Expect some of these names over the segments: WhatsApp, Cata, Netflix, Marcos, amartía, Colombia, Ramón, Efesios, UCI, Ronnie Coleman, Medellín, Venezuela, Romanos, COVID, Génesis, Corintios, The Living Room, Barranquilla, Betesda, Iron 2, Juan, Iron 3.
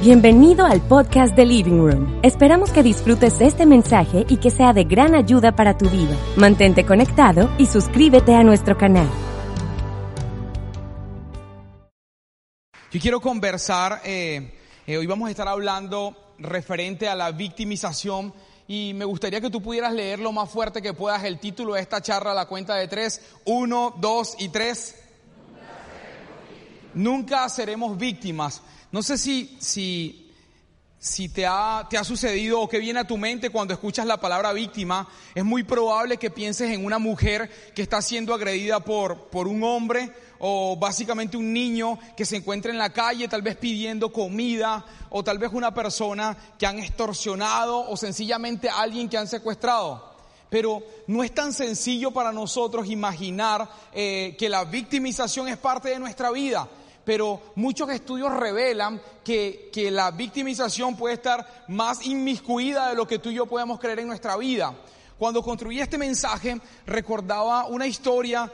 Bienvenido al podcast The Living Room. Esperamos que disfrutes este mensaje y que sea de gran ayuda para tu vida. Mantente conectado y suscríbete a nuestro canal. Yo quiero conversar, hoy vamos a estar hablando referente a la victimización y me gustaría que tú pudieras leer lo más fuerte que puedas el título de esta charla, la cuenta de 3, 1, 2 y 3. Nunca seremos víctimas. No sé si te ha sucedido o qué viene a tu mente cuando escuchas la palabra víctima. Es muy probable que pienses en una mujer que está siendo agredida por un hombre o básicamente un niño que se encuentra en la calle tal vez pidiendo comida o tal vez una persona que han extorsionado o sencillamente alguien que han secuestrado. Pero no es tan sencillo para nosotros imaginar que la victimización es parte de nuestra vida. Pero muchos estudios revelan que la victimización puede estar más inmiscuida de lo que tú y yo podemos creer en nuestra vida. Cuando construí este mensaje, recordaba una historia,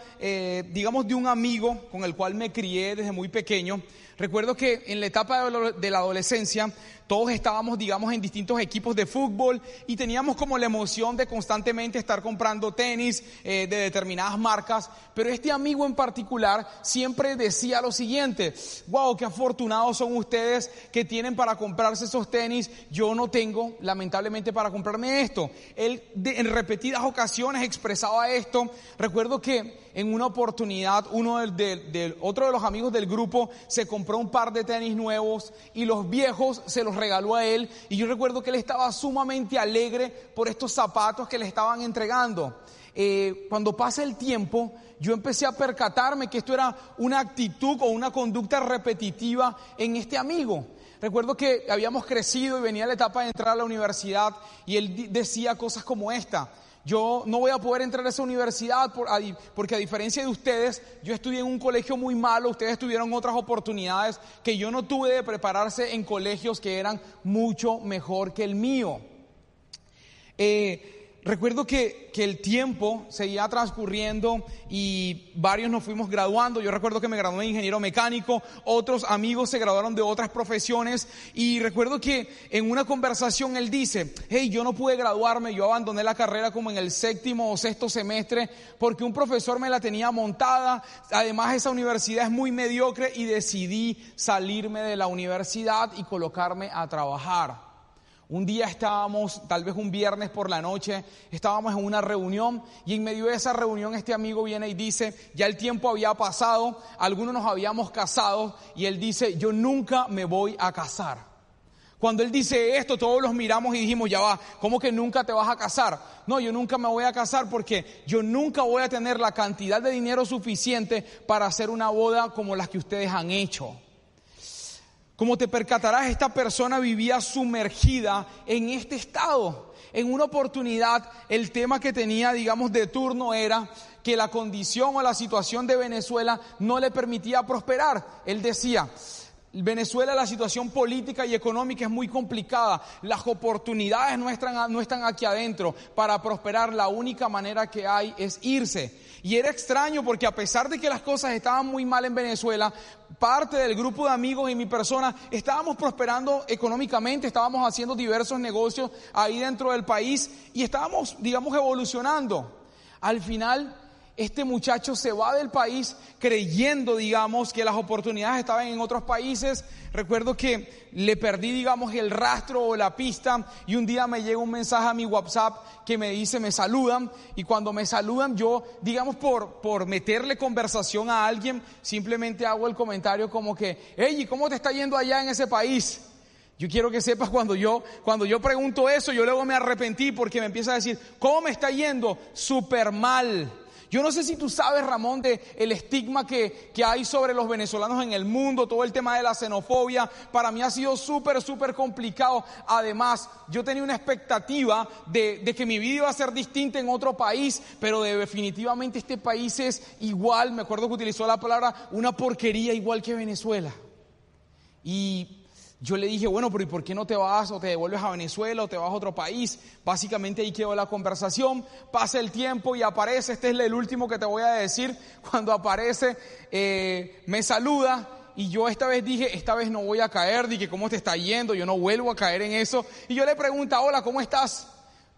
digamos, de un amigo con el cual me crié desde muy pequeño. Recuerdo que en la etapa de la adolescencia, todos estábamos, digamos, en distintos equipos de fútbol y teníamos como la emoción de constantemente estar comprando tenis de determinadas marcas. Pero este amigo en particular siempre decía lo siguiente: wow, qué afortunados son ustedes que tienen para comprarse esos tenis. Yo no tengo, lamentablemente, para comprarme esto. Él en repetidas ocasiones expresaba esto. Recuerdo que en una oportunidad, otro de los amigos del grupo se compró un par de tenis nuevos y los viejos se los regaló a él. Y yo recuerdo que él estaba sumamente alegre por estos zapatos que le estaban entregando. Cuando pasa el tiempo, yo empecé a percatarme que esto era una actitud o una conducta repetitiva en este amigo. Recuerdo que habíamos crecido y venía la etapa de entrar a la universidad y él decía cosas como esta: yo no voy a poder entrar a esa universidad porque a diferencia de ustedes, yo estudié en un colegio muy malo, ustedes tuvieron otras oportunidades que yo no tuve de prepararse en colegios que eran mucho mejor que el mío. Recuerdo que el tiempo seguía transcurriendo y varios nos fuimos graduando. Yo recuerdo que me gradué de ingeniero mecánico, otros amigos se graduaron de otras profesiones y recuerdo que en una conversación él dice: hey, yo no pude graduarme, yo abandoné la carrera como en el 7º o 6º semestre porque un profesor me la tenía montada, además esa universidad es muy mediocre y decidí salirme de la universidad y colocarme a trabajar. Un día estábamos, tal vez un viernes por la noche, estábamos en una reunión y en medio de esa reunión este amigo viene y dice: ya el tiempo había pasado, algunos nos habíamos casado, y él dice: yo nunca me voy a casar. Cuando él dice esto, todos los miramos y dijimos: ya va, ¿cómo que nunca te vas a casar? No, yo nunca me voy a casar porque yo nunca voy a tener la cantidad de dinero suficiente para hacer una boda como las que ustedes han hecho. Como te percatarás, esta persona vivía sumergida en este estado. En una oportunidad, el tema que tenía, digamos, de turno era que la condición o la situación de Venezuela no le permitía prosperar. Él decía: Venezuela, la situación política y económica es muy complicada. Las oportunidades no están aquí adentro. Para prosperar, la única manera que hay es irse. Y era extraño porque a pesar de que las cosas estaban muy mal en Venezuela, parte del grupo de amigos y mi persona estábamos prosperando económicamente, estábamos haciendo diversos negocios ahí dentro del país y estábamos, digamos, evolucionando. Al final, este muchacho se va del país creyendo, digamos, que las oportunidades estaban en otros países. Recuerdo que le perdí, digamos, el rastro o la pista y un día me llega un mensaje a mi WhatsApp que me dice: me saludan. Y cuando me saludan, yo, digamos, por meterle conversación a alguien, simplemente hago el comentario como que: hey, ¿y cómo te está yendo allá en ese país? Yo quiero que sepas, cuando yo pregunto eso, yo luego me arrepentí porque me empieza a decir: ¿cómo me está yendo? Súper mal. Yo no sé si tú sabes, Ramón, del estigma que hay sobre los venezolanos en el mundo, todo el tema de la xenofobia. Para mí ha sido súper complicado. Además, yo tenía una expectativa de que mi vida iba a ser distinta en otro país, pero definitivamente este país es igual. Me acuerdo que utilizó la palabra una porquería, igual que Venezuela. Y yo le dije: bueno, pero ¿y por qué no te vas o te devuelves a Venezuela o te vas a otro país? Básicamente ahí quedó la conversación. Pasa el tiempo y aparece, este es el último que te voy a decir. Cuando aparece, me saluda Y yo esta vez dije, esta vez no voy a caer, dije, ¿cómo te está yendo? Yo no vuelvo a caer en eso. Y yo le pregunto, hola, ¿cómo estás?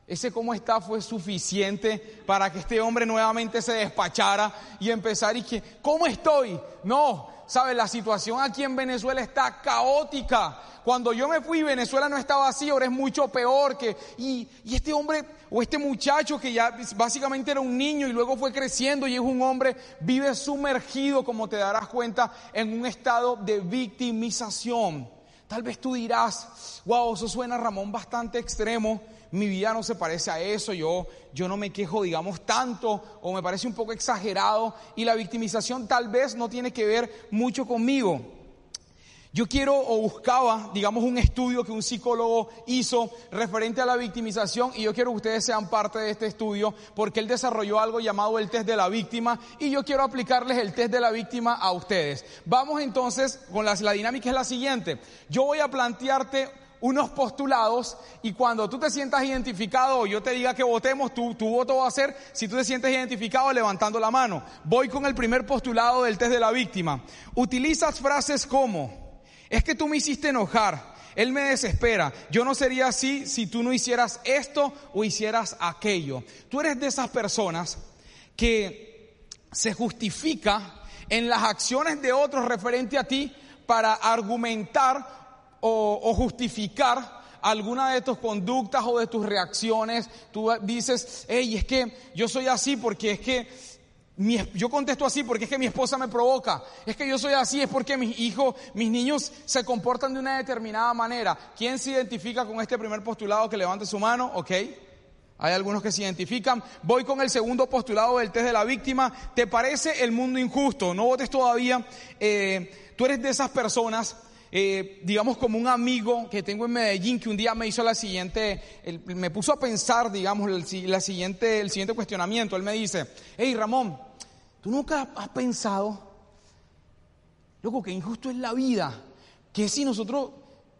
Ese cómo está fue suficiente para que este hombre nuevamente se despachara y empezar y que, ¿cómo estoy? No, ¿sabes? La situación aquí en Venezuela está caótica. Cuando yo me fui, Venezuela no estaba así, ahora es mucho peor. Y este hombre o este muchacho que ya básicamente era un niño y luego fue creciendo y es un hombre, vive sumergido, como te darás cuenta, en un estado de victimización. Tal vez tú dirás, wow, eso suena, Ramón, bastante extremo. Mi vida no se parece a eso, yo no me quejo, digamos, tanto, o me parece un poco exagerado, y la victimización tal vez no tiene que ver mucho conmigo. Yo quiero o buscaba, digamos, un estudio que un psicólogo hizo referente a la victimización, y yo quiero que ustedes sean parte de este estudio, porque él desarrolló algo llamado el test de la víctima, y yo quiero aplicarles el test de la víctima a ustedes. Vamos entonces con la dinámica es la siguiente. Yo voy a plantearte unos postulados, y cuando tú te sientas identificado o yo te diga que votemos, tu voto va a ser, si tú te sientes identificado, levantando la mano. Voy con el primer postulado del test de la víctima. Utilizas frases como, es que tú me hiciste enojar, él me desespera, yo no sería así si tú no hicieras esto o hicieras aquello. Tú eres de esas personas que se justifica en las acciones de otros referente a ti para argumentar o justificar alguna de tus conductas o de tus reacciones. Tú dices, hey, es que yo soy así porque es que yo contesto así porque es que mi esposa me provoca, es que yo soy así, es porque mis niños se comportan de una determinada manera. ¿Quién se identifica con este primer postulado que levante su mano? Ok, hay algunos que se identifican. Voy con el segundo postulado del test de la víctima. ¿Te parece el mundo injusto? No votes todavía. Tú eres de esas personas. Digamos como un amigo que tengo en Medellín que un día me hizo la siguiente, me puso a pensar, digamos, el siguiente cuestionamiento. Él me dice, hey Ramón, ¿tú nunca has pensado, loco, qué injusto es la vida? Que si nosotros,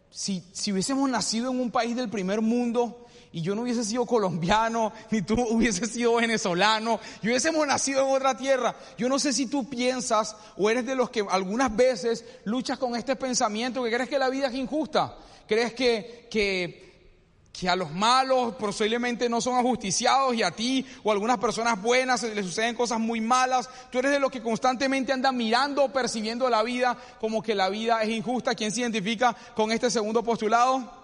si hubiésemos nacido en un país del primer mundo y yo no hubiese sido colombiano, ni tú hubieses sido venezolano, y hubiésemos nacido en otra tierra. Yo no sé si tú piensas o eres de los que algunas veces luchas con este pensamiento, que crees que la vida es injusta, crees que a los malos posiblemente no son ajusticiados y a ti o a algunas personas buenas les suceden cosas muy malas. Tú eres de los que constantemente anda mirando o percibiendo la vida como que la vida es injusta. ¿Quién se identifica con este segundo postulado?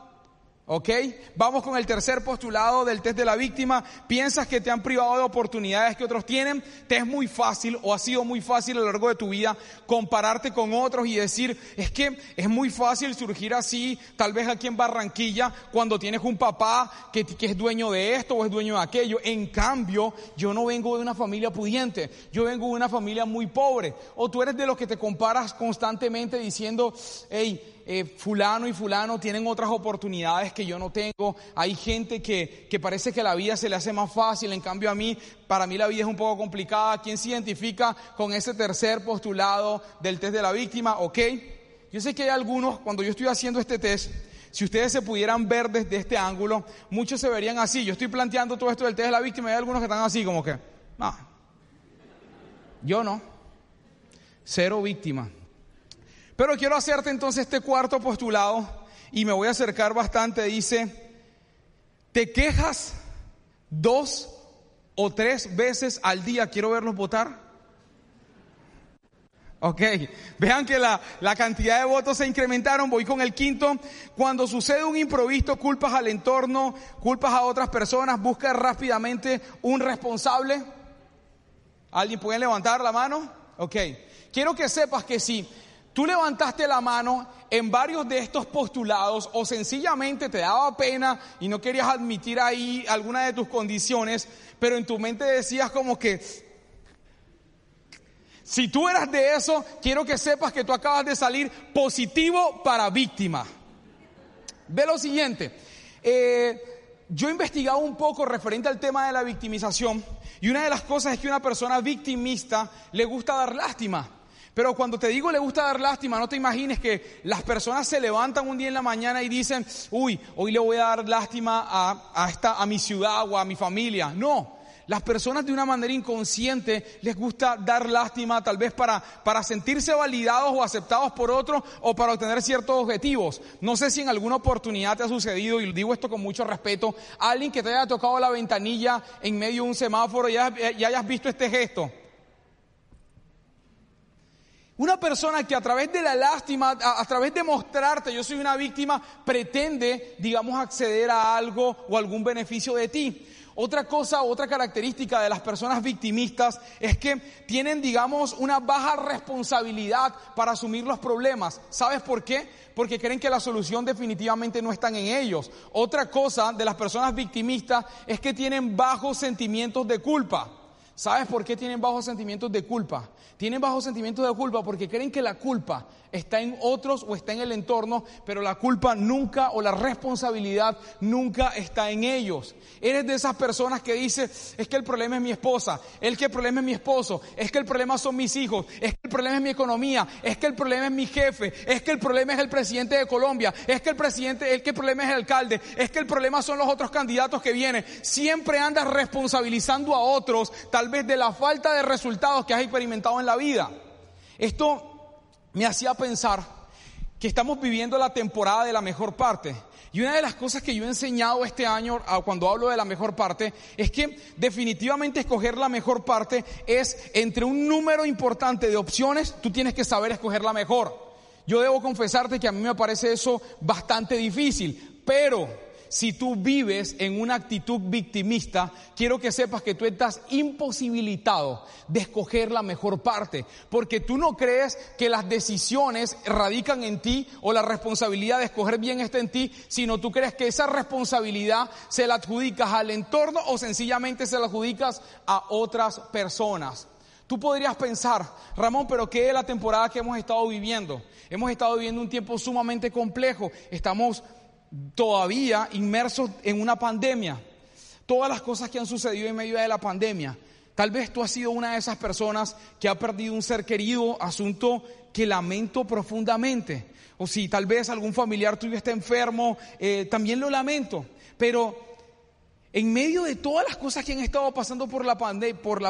Ok, vamos con el tercer postulado del test de la víctima. ¿Piensas que te han privado de oportunidades que otros tienen? Te es muy fácil o ha sido muy fácil a lo largo de tu vida compararte con otros y decir, es que es muy fácil surgir así, tal vez aquí en Barranquilla, cuando tienes un papá que es dueño de esto o es dueño de aquello. En cambio, yo no vengo de una familia pudiente, yo vengo de una familia muy pobre. O tú eres de los que te comparas constantemente diciendo, hey, fulano y fulano tienen otras oportunidades que yo no tengo. Hay gente que parece que la vida se le hace más fácil, en cambio para mí la vida es un poco complicada. ¿Quién se identifica con ese tercer postulado del test de la víctima? Ok, yo sé que hay algunos, cuando yo estoy haciendo este test, si ustedes se pudieran ver desde este ángulo, muchos se verían así. Yo estoy planteando todo esto del test de la víctima y hay algunos que están así como que, no, yo no, cero víctima. Pero quiero hacerte entonces este cuarto postulado y me voy a acercar bastante. Dice, te quejas 2 o 3 veces al día. Quiero verlos votar. Ok, vean que la cantidad de votos se incrementaron. Voy con el quinto. Cuando sucede un imprevisto, culpas al entorno, culpas a otras personas, buscas rápidamente un responsable. ¿Alguien puede levantar la mano? Ok, quiero que sepas que sí. Tú levantaste la mano en varios de estos postulados o sencillamente te daba pena y no querías admitir ahí alguna de tus condiciones, pero en tu mente decías como que, si tú eras de eso, quiero que sepas que tú acabas de salir positivo para víctima. Ve lo siguiente, yo he investigado un poco referente al tema de la victimización y una de las cosas es que una persona victimista le gusta dar lástima. Pero cuando te digo le gusta dar lástima, no te imagines que las personas se levantan un día en la mañana y dicen, uy, hoy le voy a dar lástima a mi ciudad o a mi familia. No, Las personas de una manera inconsciente les gusta dar lástima, tal vez para sentirse validados o aceptados por otros, o para obtener ciertos objetivos. No sé si en alguna oportunidad te ha sucedido, y digo esto con mucho respeto, alguien que te haya tocado la ventanilla en medio de un semáforo y hayas visto este gesto. Una persona que a través de la lástima, a través de mostrarte yo soy una víctima, pretende, digamos, acceder a algo o algún beneficio de ti. Otra cosa, otra característica de las personas victimistas es que tienen, digamos, una baja responsabilidad para asumir los problemas. ¿Sabes por qué? Porque creen que la solución definitivamente no está en ellos. Otra cosa de las personas victimistas es que tienen bajos sentimientos de culpa. ¿Sabes por qué tienen bajos sentimientos de culpa? Tienen bajos sentimientos de culpa porque creen que la culpa está en otros o está en el entorno, pero la culpa nunca, o la responsabilidad nunca está en ellos. Eres de esas personas que dice, es que el problema es mi esposa, es que el problema es mi esposo, es que el problema son mis hijos, es que el problema es mi economía, es que el problema es mi jefe, es que el problema es el presidente de Colombia, es que el problema es el alcalde, es que el problema son los otros candidatos que vienen. Siempre andas responsabilizando a otros, tal vez de la falta de resultados que has experimentado en la vida. Esto me hacía pensar que estamos viviendo la temporada de la mejor parte. Y una de las cosas que yo he enseñado este año cuando hablo de la mejor parte es que definitivamente escoger la mejor parte es, entre un número importante de opciones, tú tienes que saber escoger la mejor. Yo debo confesarte que a mí me parece eso bastante difícil, pero si tú vives en una actitud victimista, quiero que sepas que tú estás imposibilitado de escoger la mejor parte, porque tú no crees que las decisiones radican en ti o la responsabilidad de escoger bien está en ti, sino tú crees que esa responsabilidad se la adjudicas al entorno o sencillamente se la adjudicas a otras personas. Tú podrías pensar, Ramón, pero ¿qué es la temporada que hemos estado viviendo? Hemos estado viviendo un tiempo sumamente complejo, estamos todavía inmersos en una pandemia, todas las cosas que han sucedido en medio de la pandemia. Tal vez tú has sido una de esas personas que ha perdido un ser querido, asunto que lamento profundamente. O si tal vez algún familiar tuyo está enfermo, también lo lamento. Pero en medio de todas las cosas que han estado pasando por la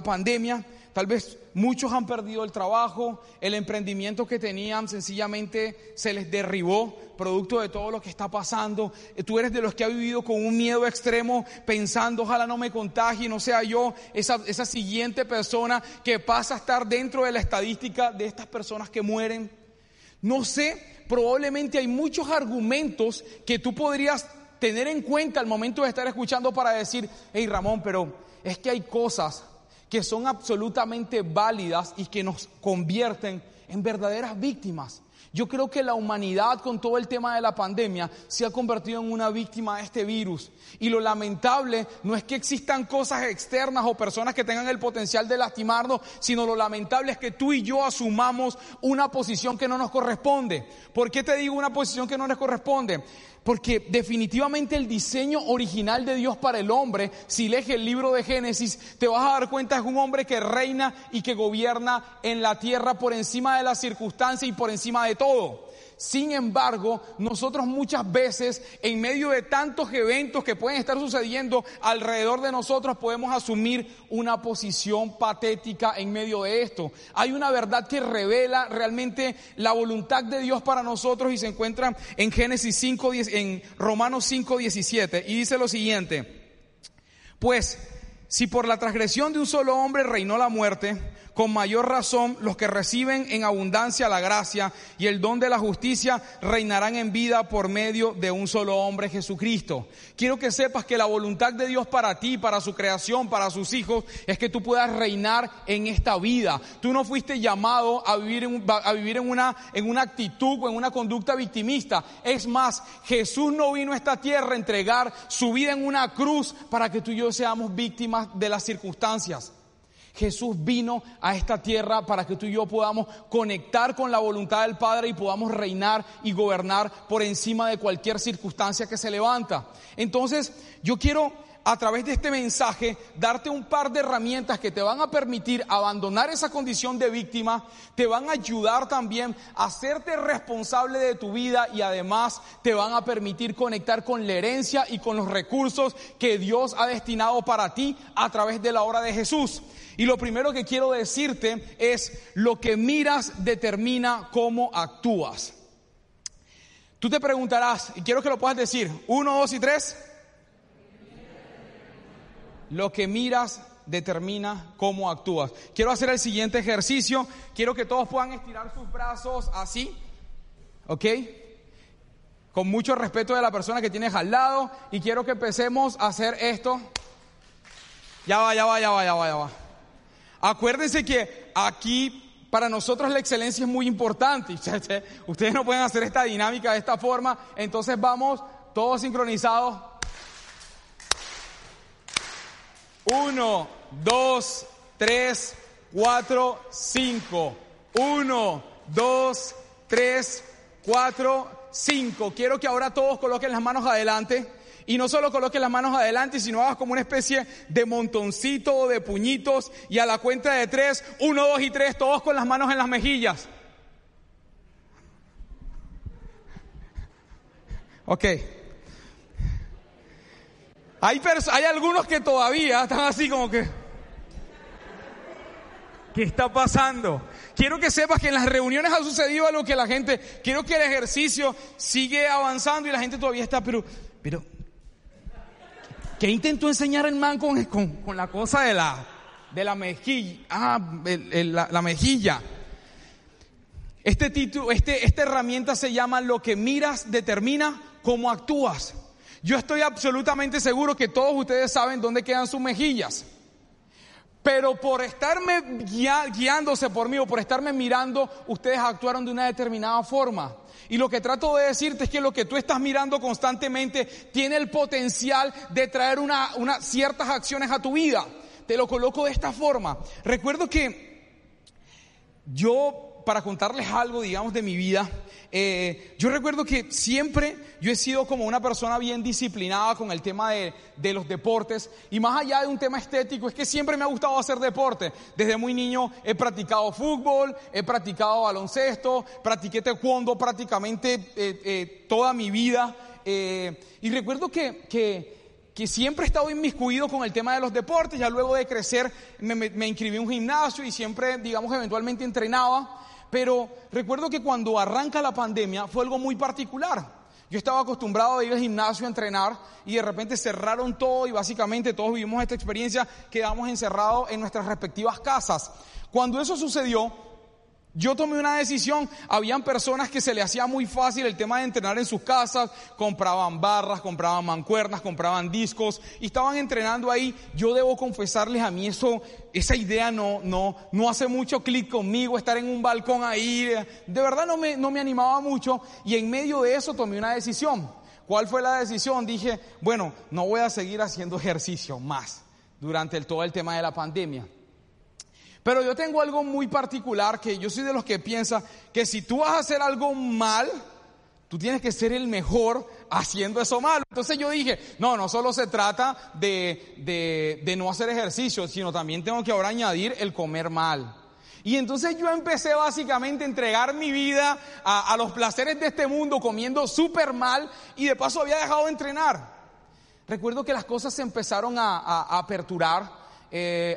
pandemia, tal vez muchos han perdido el trabajo, el emprendimiento que tenían sencillamente se les derribó, producto de todo lo que está pasando. Tú eres de los que ha vivido con un miedo extremo, pensando, ojalá no me contagie, no sea yo esa siguiente persona que pasa a estar dentro de la estadística de estas personas que mueren. No sé, probablemente hay muchos argumentos que tú podrías tener en cuenta al momento de estar escuchando para decir, hey Ramón, pero es que hay cosas que son absolutamente válidas y que nos convierten en verdaderas víctimas. Yo creo que la humanidad, con todo el tema de la pandemia, se ha convertido en una víctima de este virus. Y lo lamentable no es que existan cosas externas o personas que tengan el potencial de lastimarnos, sino lo lamentable es que tú y yo asumamos una posición que no nos corresponde. ¿Por qué te digo una posición que no nos corresponde? Porque definitivamente el diseño original de Dios para el hombre, si lees el libro de Génesis, te vas a dar cuenta, es un hombre que reina y que gobierna en la tierra por encima de las circunstancias y por encima de todo. Sin embargo, nosotros muchas veces, en medio de tantos eventos que pueden estar sucediendo alrededor de nosotros, podemos asumir una posición patética en medio de esto. Hay una verdad que revela realmente la voluntad de Dios para nosotros y se encuentra en Génesis 5, en Romanos 5:17, y dice lo siguiente: pues si por la transgresión de un solo hombre reinó la muerte, con mayor razón los que reciben en abundancia la gracia y el don de la justicia reinarán en vida por medio de un solo hombre, Jesucristo. Quiero que sepas que la voluntad de Dios para ti, para su creación, para sus hijos, es que tú puedas reinar en esta vida. Tú no fuiste llamado a vivir en una actitud o en una conducta victimista. Es más, Jesús no vino a esta tierra a entregar su vida en una cruz para que tú y yo seamos víctimas de las circunstancias. Jesús vino a esta tierra para que tú y yo podamos conectar con la voluntad del Padre y podamos reinar y gobernar por encima de cualquier circunstancia que se levanta. Entonces, yo quiero a través de este mensaje, darte un par de herramientas que te van a permitir abandonar esa condición de víctima, te van a ayudar también a hacerte responsable de tu vida y además te van a permitir conectar con la herencia y con los recursos que Dios ha destinado para ti a través de la obra de Jesús. Y lo primero que quiero decirte es: lo que miras determina cómo actúas. Tú te preguntarás, y quiero que lo puedas decir, 1, 2 y 3... Lo que miras determina cómo actúas. Quiero hacer el siguiente ejercicio. Quiero que todos puedan estirar sus brazos así, ¿ok? Con mucho respeto de la persona que tienes al lado. Y quiero que empecemos a hacer esto. Ya va. Acuérdense que aquí para nosotros la excelencia es muy importante. Ustedes no pueden hacer esta dinámica de esta forma. Entonces vamos todos sincronizados. 1, 2, 3, 4, 5. 1, 2, 3, 4, 5. Quiero que ahora todos coloquen las manos adelante. Y no solo coloques las manos adelante, sino hagas como una especie de montoncito o de puñitos. Y a la cuenta de 3, 1, 2 y 3, todos con las manos en las mejillas. Ok. Hay algunos que todavía están así como que, ¿qué está pasando? Quiero que sepas que en las reuniones ha sucedido algo que la gente, quiero que el ejercicio sigue avanzando y la gente todavía está, pero, ¿qué intentó enseñar el man con la cosa de la mejilla? La mejilla. Este título, esta herramienta se llama "Lo que miras determina cómo actúas". Yo estoy absolutamente seguro que todos ustedes saben dónde quedan sus mejillas. Pero por estarme guiándose por mí o por estarme mirando, ustedes actuaron de una determinada forma. Y lo que trato de decirte es que lo que tú estás mirando constantemente tiene el potencial de traer ciertas acciones a tu vida. Te lo coloco de esta forma. Recuerdo que yo, para contarles algo, digamos, de mi vida, yo recuerdo que siempre yo he sido como una persona bien disciplinada con el tema de los deportes, y más allá de un tema estético, es que siempre me ha gustado hacer deporte. Desde muy niño he practicado fútbol, he practicado baloncesto, practiqué taekwondo prácticamente toda mi vida, y recuerdo que siempre he estado inmiscuido con el tema de los deportes. Ya luego de crecer me inscribí en un gimnasio y siempre, digamos, eventualmente entrenaba. Pero recuerdo que cuando arranca la pandemia fue algo muy particular. Yo estaba acostumbrado a ir al gimnasio a entrenar y de repente cerraron todo y básicamente todos vivimos esta experiencia, quedamos encerrados en nuestras respectivas casas. Cuando eso sucedió, yo tomé una decisión. Habían personas que se le hacía muy fácil el tema de entrenar en sus casas, compraban barras, compraban mancuernas, compraban discos y estaban entrenando ahí. Yo debo confesarles, a mí esa idea no hace mucho clic conmigo, estar en un balcón ahí, de verdad no me animaba mucho, y en medio de eso tomé una decisión. ¿Cuál fue la decisión? Dije, bueno, no voy a seguir haciendo ejercicio más durante todo el tema de la pandemia. Pero yo tengo algo muy particular, que yo soy de los que piensa que si tú vas a hacer algo mal, tú tienes que ser el mejor haciendo eso malo. Entonces yo dije, no solo se trata de no hacer ejercicio, sino también tengo que ahora añadir el comer mal. Y entonces yo empecé básicamente a entregar mi vida a los placeres de este mundo, comiendo súper mal, y de paso había dejado de entrenar. Recuerdo que las cosas se empezaron a aperturar.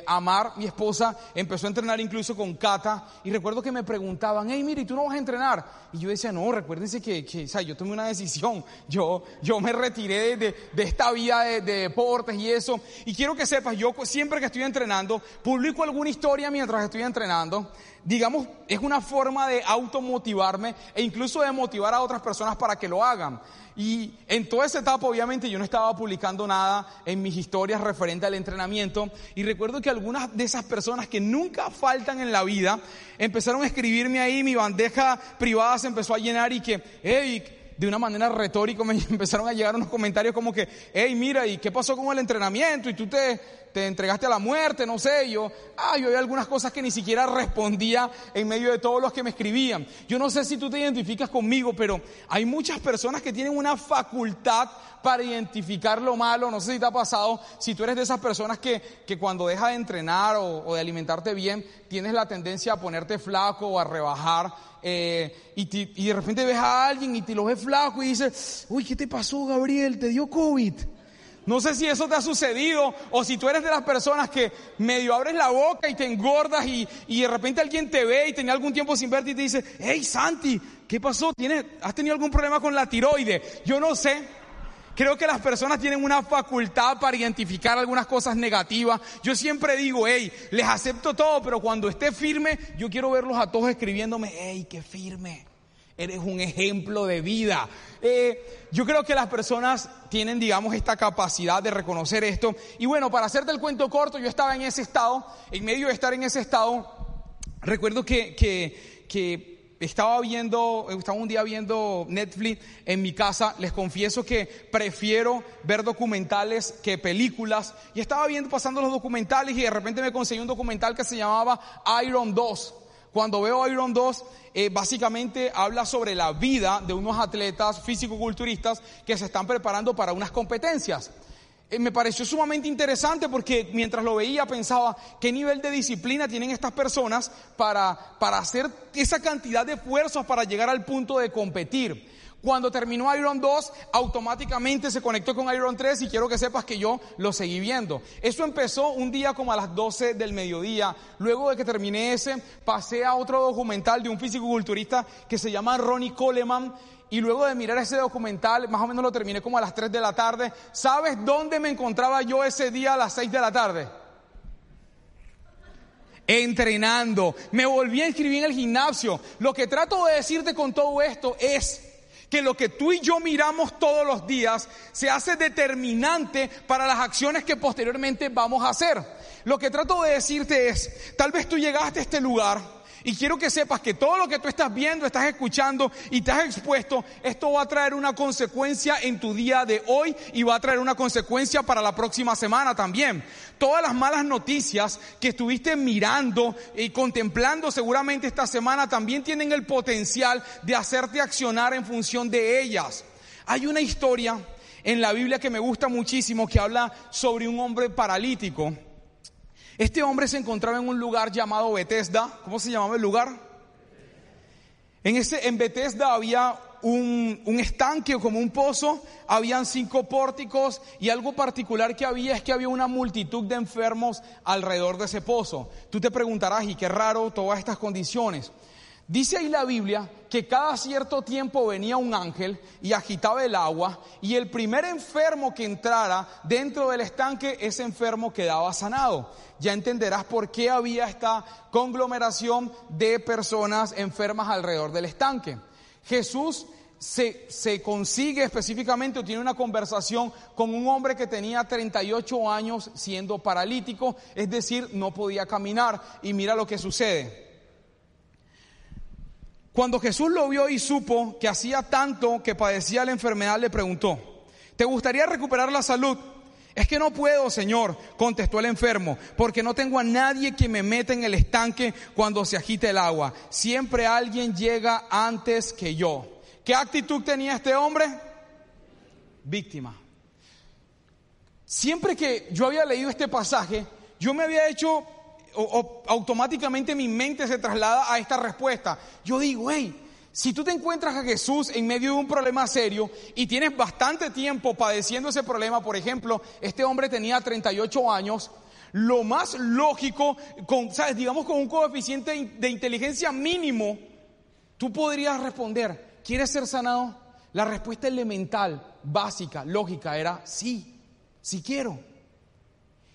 Amar, mi esposa, empezó a entrenar incluso con Cata, y recuerdo que me preguntaban, hey, mira, ¿y tú no vas a entrenar? Y yo decía, no, recuérdense que o sea, yo tomé una decisión, yo me retiré de esta vida de deportes y eso. Y quiero que sepas, yo siempre que estoy entrenando, publico alguna historia mientras estoy entrenando. Digamos, es una forma de automotivarme e incluso de motivar a otras personas para que lo hagan. Y en toda esa etapa, obviamente, yo no estaba publicando nada en mis historias referente al entrenamiento. Y recuerdo que algunas de esas personas que nunca faltan en la vida empezaron a escribirme ahí, mi bandeja privada se empezó a llenar y que, hey, de una manera retórica me empezaron a llegar unos comentarios como que, hey, mira, ¿y qué pasó con el entrenamiento? Y tú te entregaste a la muerte, no sé. Y yo había algunas cosas que ni siquiera respondía en medio de todos los que me escribían. Yo no sé si tú te identificas conmigo, pero hay muchas personas que tienen una facultad para identificar lo malo. No sé si te ha pasado, si tú eres de esas personas que cuando dejas de entrenar o de alimentarte bien, tienes la tendencia a ponerte flaco o a rebajar. Y de repente ves a alguien y te lo ves flaco y dices, uy, ¿qué te pasó, Gabriel? ¿Te dio COVID? No sé si eso te ha sucedido, o si tú eres de las personas que medio abres la boca y te engordas y de repente alguien te ve y tenía algún tiempo sin verte y te dice, hey, Santi, ¿qué pasó? ¿Has tenido algún problema con la tiroides? Yo no sé. Creo que las personas tienen una facultad para identificar algunas cosas negativas. Yo siempre digo, hey, les acepto todo, pero cuando esté firme, yo quiero verlos a todos escribiéndome, hey, qué firme, eres un ejemplo de vida. Yo creo que las personas tienen, digamos, esta capacidad de reconocer esto. Y bueno, para hacerte el cuento corto, yo estaba en ese estado, en medio de estar en ese estado, recuerdo que estaba un día viendo Netflix en mi casa. Les confieso que prefiero ver documentales que películas. Y estaba pasando los documentales y de repente me conseguí un documental que se llamaba Iron 2. Cuando veo Iron 2, básicamente habla sobre la vida de unos atletas físico-culturistas que se están preparando para unas competencias. Me pareció sumamente interesante porque mientras lo veía pensaba qué nivel de disciplina tienen estas personas para hacer esa cantidad de esfuerzos para llegar al punto de competir. Cuando terminó Iron 2, automáticamente se conectó con Iron 3 y quiero que sepas que yo lo seguí viendo. Eso empezó un día como a las 12 del mediodía. Luego de que terminé ese, pasé a otro documental de un físico-culturista que se llama Ronnie Coleman. Y luego de mirar ese documental, más o menos lo terminé como a las 3 de la tarde. ¿Sabes dónde me encontraba yo ese día a las 6 de la tarde? Entrenando. Me volví a inscribir en el gimnasio. Lo que trato de decirte con todo esto es que lo que tú y yo miramos todos los días se hace determinante para las acciones que posteriormente vamos a hacer. Lo que trato de decirte es, tal vez tú llegaste a este lugar y quiero que sepas que todo lo que tú estás viendo, estás escuchando y te has expuesto, esto va a traer una consecuencia en tu día de hoy y va a traer una consecuencia para la próxima semana también. Todas las malas noticias que estuviste mirando y contemplando seguramente esta semana también tienen el potencial de hacerte accionar en función de ellas. Hay una historia en la Biblia que me gusta muchísimo que habla sobre un hombre paralítico. Este hombre se encontraba en un lugar llamado Betesda. ¿Cómo se llamaba el lugar? En Betesda había un estanque o como un pozo. Habían 5 pórticos y algo particular que había es que había una multitud de enfermos alrededor de ese pozo. Tú te preguntarás, y qué raro todas estas condiciones. Dice ahí la Biblia que cada cierto tiempo venía un ángel y agitaba el agua y el primer enfermo que entrara dentro del estanque, ese enfermo quedaba sanado. Ya entenderás por qué había esta conglomeración de personas enfermas alrededor del estanque. Jesús se consigue específicamente o tiene una conversación con un hombre que tenía 38 años siendo paralítico, es decir, no podía caminar, y mira lo que sucede. Cuando Jesús lo vio y supo que hacía tanto que padecía la enfermedad, le preguntó, ¿te gustaría recuperar la salud? Es que no puedo, Señor, contestó el enfermo, porque no tengo a nadie que me meta en el estanque cuando se agite el agua. Siempre alguien llega antes que yo. ¿Qué actitud tenía este hombre? Víctima. Siempre que yo había leído este pasaje, yo me había hecho... automáticamente mi mente se traslada a esta respuesta. Yo digo, hey, si tú te encuentras a Jesús en medio de un problema serio y tienes bastante tiempo padeciendo ese problema, por ejemplo, este hombre tenía 38 años, lo más lógico, con un coeficiente de inteligencia mínimo, tú podrías responder, ¿quieres ser sanado? La respuesta elemental, básica, lógica era sí, sí quiero.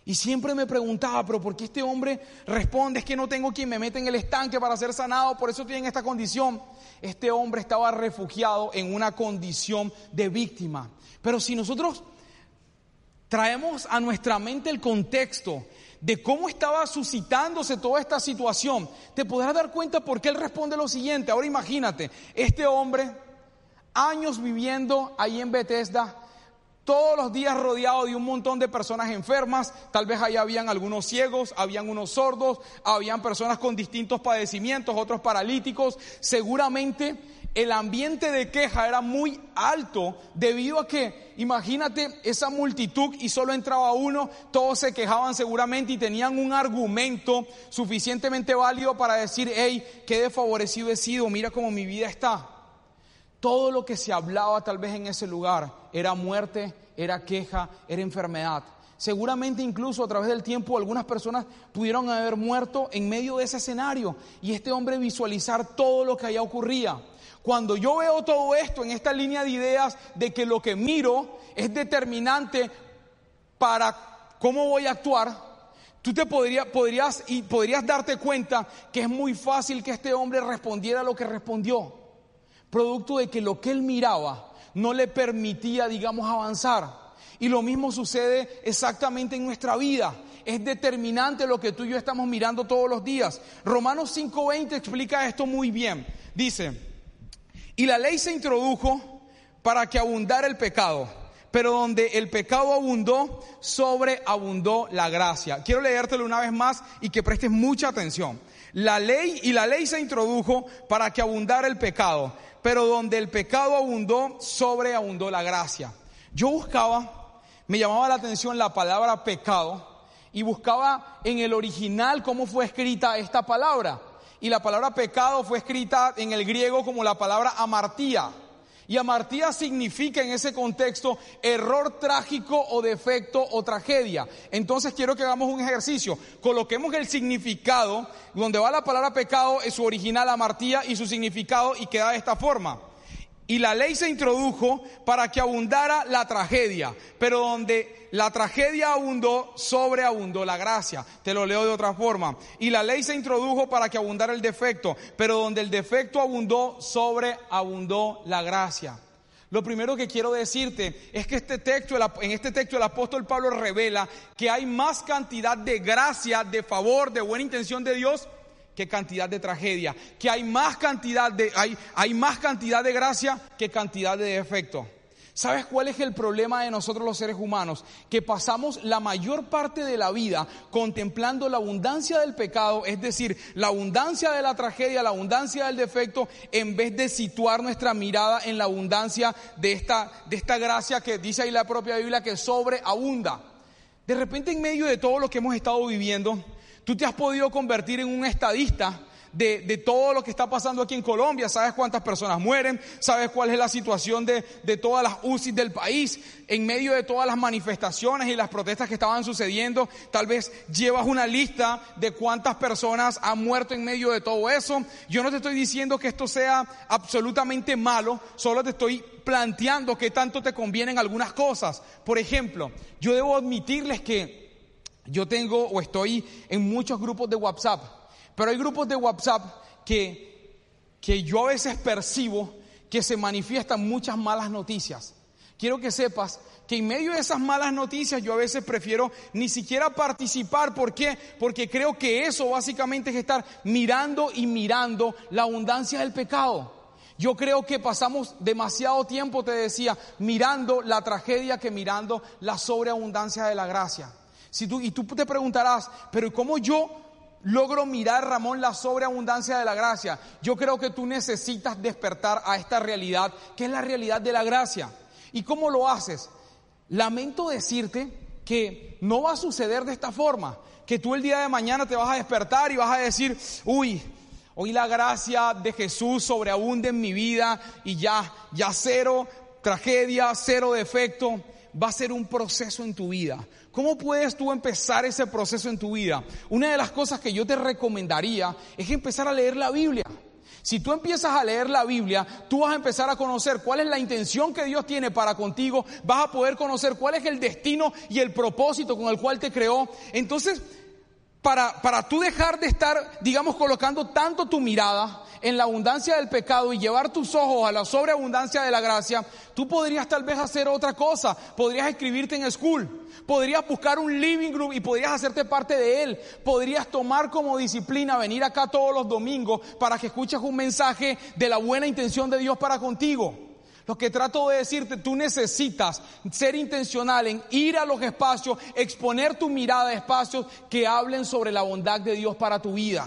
Y siempre me preguntaba, pero ¿por qué este hombre responde? Es que no tengo quien me meta en el estanque para ser sanado, por eso tienen esta condición. Este hombre estaba refugiado en una condición de víctima. Pero si nosotros traemos a nuestra mente el contexto de cómo estaba suscitándose toda esta situación, te podrás dar cuenta por qué él responde lo siguiente. Ahora imagínate, este hombre años viviendo ahí en Betesda, todos los días rodeado de un montón de personas enfermas. Tal vez ahí habían algunos ciegos, habían unos sordos, habían personas con distintos padecimientos, otros paralíticos. Seguramente el ambiente de queja era muy alto debido a que, imagínate, esa multitud y solo entraba uno, todos se quejaban seguramente y tenían un argumento suficientemente válido para decir, hey, qué desfavorecido he sido, mira cómo mi vida está. Todo lo que se hablaba tal vez en ese lugar era muerte, era queja, era enfermedad. Seguramente incluso a través del tiempo algunas personas pudieron haber muerto en medio de ese escenario y este hombre visualizar todo lo que allá ocurría. Cuando yo veo todo esto en esta línea de ideas de que lo que miro es determinante para cómo voy a actuar, tú te podrías darte cuenta que es muy fácil que este hombre respondiera lo que respondió. Producto de que lo que él miraba no le permitía, digamos, avanzar. Y lo mismo sucede exactamente en nuestra vida. Es determinante lo que tú y yo estamos mirando todos los días. Romanos 5:20 explica esto muy bien. Dice, y la ley se introdujo para que abundara el pecado, pero donde el pecado abundó, sobreabundó la gracia. Quiero leértelo una vez más y que prestes mucha atención. La ley se introdujo para que abundara el pecado, pero donde el pecado abundó, sobreabundó la gracia. Yo buscaba, me llamaba la atención la palabra pecado y buscaba en el original cómo fue escrita esta palabra. Y la palabra pecado fue escrita en el griego como la palabra amartía. Y amartía significa en ese contexto error trágico o defecto o tragedia. Entonces quiero que hagamos un ejercicio. Coloquemos el significado, donde va la palabra pecado, es su original amartía y su significado, y queda de esta forma. Y la ley se introdujo para que abundara la tragedia, pero donde la tragedia abundó, sobreabundó la gracia. Te lo leo de otra forma. Y la ley se introdujo para que abundara el defecto, pero donde el defecto abundó, sobreabundó la gracia. Lo primero que quiero decirte es que en este texto el apóstol Pablo revela que hay más cantidad de gracia, de favor, de buena intención de Dios, qué cantidad de tragedia, que hay más cantidad de gracia que cantidad de defecto. ¿Sabes cuál es el problema de nosotros los seres humanos? Que pasamos la mayor parte de la vida contemplando la abundancia del pecado, es decir, la abundancia de la tragedia, la abundancia del defecto, en vez de situar nuestra mirada en la abundancia de esta gracia que dice ahí la propia Biblia que sobreabunda. De repente, en medio de todo lo que hemos estado viviendo, tú te has podido convertir en un estadista de todo lo que está pasando aquí en Colombia. Sabes cuántas personas mueren, sabes cuál es la situación de todas las UCI del país. En medio de todas las manifestaciones y las protestas que estaban sucediendo, tal vez llevas una lista de cuántas personas han muerto en medio de todo eso. Yo no te estoy diciendo que esto sea absolutamente malo, solo te estoy planteando qué tanto te convienen algunas cosas. Por ejemplo, yo debo admitirles que yo tengo o estoy en muchos grupos de WhatsApp, pero hay grupos de WhatsApp que yo a veces percibo que se manifiestan muchas malas noticias. Quiero que sepas que en medio de esas malas noticias yo a veces prefiero ni siquiera participar. ¿Por qué? Porque creo que eso básicamente es estar mirando y mirando la abundancia del pecado. Yo creo que pasamos demasiado tiempo, te decía, mirando la tragedia que mirando la sobreabundancia de la gracia. Y tú te preguntarás, pero ¿cómo yo logro mirar, Ramón, la sobreabundancia de la gracia? Yo creo que tú necesitas despertar a esta realidad, que es la realidad de la gracia. ¿Y cómo lo haces? Lamento decirte que no va a suceder de esta forma, que tú el día de mañana te vas a despertar y vas a decir, hoy la gracia de Jesús sobreabunda en mi vida y ya cero tragedia, cero defecto. Va a ser un proceso en tu vida. ¿Cómo puedes tú empezar ese proceso en tu vida? Una de las cosas que yo te recomendaría es empezar a leer la Biblia. Si tú empiezas a leer la Biblia, tú vas a empezar a conocer cuál es la intención que Dios tiene para contigo, vas a poder conocer cuál es el destino y el propósito con el cual te creó. Entonces, para tú dejar de estar, digamos, colocando tanto tu mirada en la abundancia del pecado y llevar tus ojos a la sobreabundancia de la gracia, tú podrías tal vez hacer otra cosa. Podrías escribirte en school, podrías buscar un living room y podrías hacerte parte de él. Podrías tomar como disciplina venir acá todos los domingos para que escuches un mensaje de la buena intención de Dios para contigo. Lo que trato de decirte, tú necesitas ser intencional en ir a los espacios, exponer tu mirada a espacios que hablen sobre la bondad de Dios para tu vida.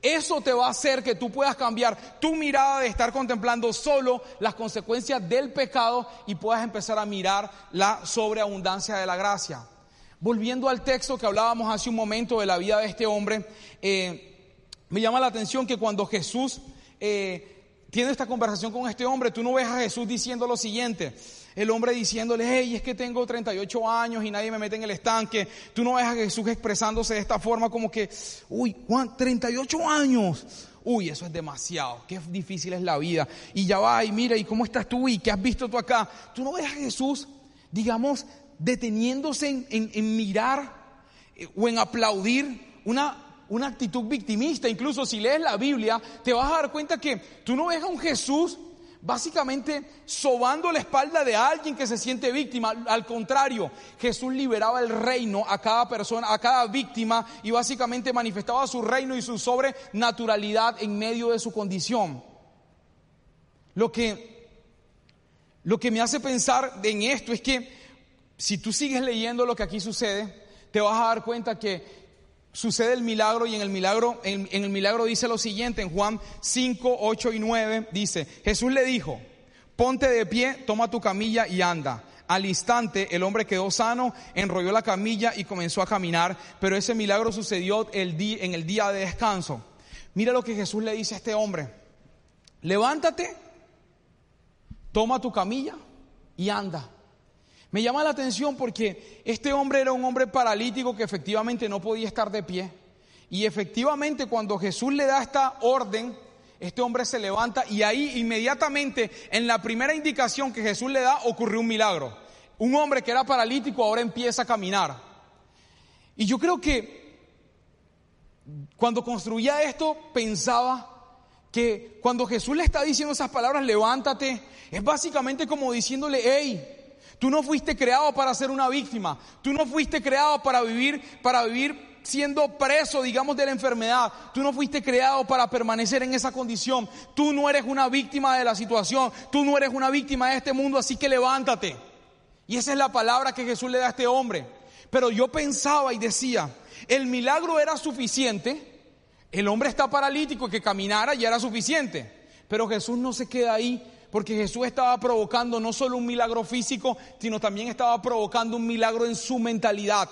Eso te va a hacer que tú puedas cambiar tu mirada de estar contemplando solo las consecuencias del pecado y puedas empezar a mirar la sobreabundancia de la gracia. Volviendo al texto que hablábamos hace un momento de la vida de este hombre, me llama la atención que cuando Jesús tiene esta conversación con este hombre, tú no ves a Jesús diciendo lo siguiente, el hombre diciéndole, hey, es que tengo 38 años y nadie me mete en el estanque. Tú no ves a Jesús expresándose de esta forma como que, uy, Juan, 38 años, uy, eso es demasiado, qué difícil es la vida, y ya va, y mira, y cómo estás tú, y qué has visto tú acá. Tú no ves a Jesús, digamos, deteniéndose en mirar o en aplaudir una actitud victimista. Incluso si lees la Biblia te vas a dar cuenta que tú no ves a un Jesús básicamente sobando la espalda de alguien que se siente víctima. Al contrario, Jesús liberaba el reino a cada persona, a cada víctima, y básicamente manifestaba su reino y su sobrenaturalidad en medio de su condición. Lo que me hace pensar en esto es que si tú sigues leyendo lo que aquí sucede, te vas a dar cuenta que sucede el milagro, y en el milagro dice lo siguiente, en Juan 5, 8 y 9 dice, Jesús le dijo, ponte de pie, toma tu camilla y anda. Al instante el hombre quedó sano, enrolló la camilla y comenzó a caminar, pero ese milagro sucedió en el día de descanso. Mira lo que Jesús le dice a este hombre, levántate, toma tu camilla y anda. Me llama la atención porque este hombre era un hombre paralítico que efectivamente no podía estar de pie. Y efectivamente cuando Jesús le da esta orden, este hombre se levanta, y ahí inmediatamente en la primera indicación que Jesús le da ocurrió un milagro. Un hombre que era paralítico ahora empieza a caminar. Y yo creo que cuando construía esto pensaba que cuando Jesús le está diciendo esas palabras, levántate, es básicamente como diciéndole, hey, tú no fuiste creado para ser una víctima. Tú no fuiste creado para vivir siendo preso, digamos, de la enfermedad. Tú no fuiste creado para permanecer en esa condición. Tú no eres una víctima de la situación. Tú no eres una víctima de este mundo, así que levántate. Y esa es la palabra que Jesús le da a este hombre. Pero yo pensaba y decía, el milagro era suficiente. El hombre está paralítico, que caminara ya era suficiente. Pero Jesús no se queda ahí, porque Jesús estaba provocando no solo un milagro físico, sino también estaba provocando un milagro en su mentalidad.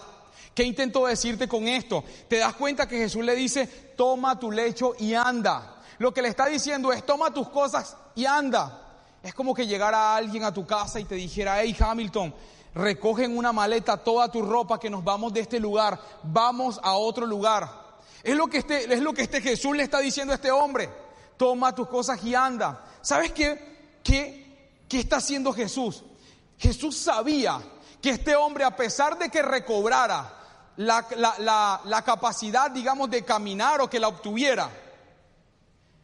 ¿Qué intento decirte con esto? Te das cuenta que Jesús le dice, toma tu lecho y anda. Lo que le está diciendo es, toma tus cosas y anda. Es como que llegara alguien a tu casa y te dijera, hey Hamilton, recoge en una maleta toda tu ropa que nos vamos de este lugar, vamos a otro lugar. Es lo que Jesús le está diciendo a este hombre, toma tus cosas y anda. ¿Sabes qué? ¿Qué está haciendo Jesús? Jesús sabía que este hombre, a pesar de que recobrara la capacidad, digamos, de caminar o que la obtuviera,